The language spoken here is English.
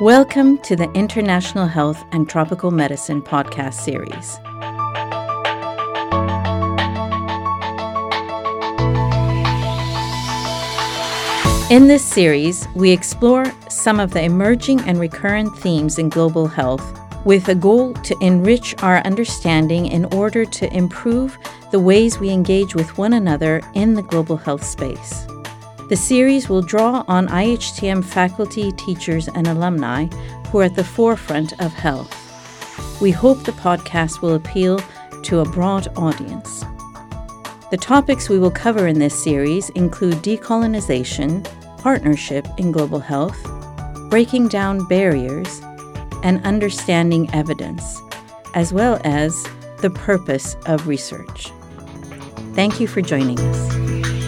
Welcome to the International Health and Tropical Medicine podcast series. In this series, we explore some of the emerging and recurrent themes in global health with a goal to enrich our understanding in order to improve the ways we engage with one another in the global health space. The series will draw on IHTM faculty, teachers, and alumni who are at the forefront of health. We hope the podcast will appeal to a broad audience. The topics we will cover in this series include decolonization, partnership in global health, breaking down barriers, and understanding evidence, as well as the purpose of research. Thank you for joining us.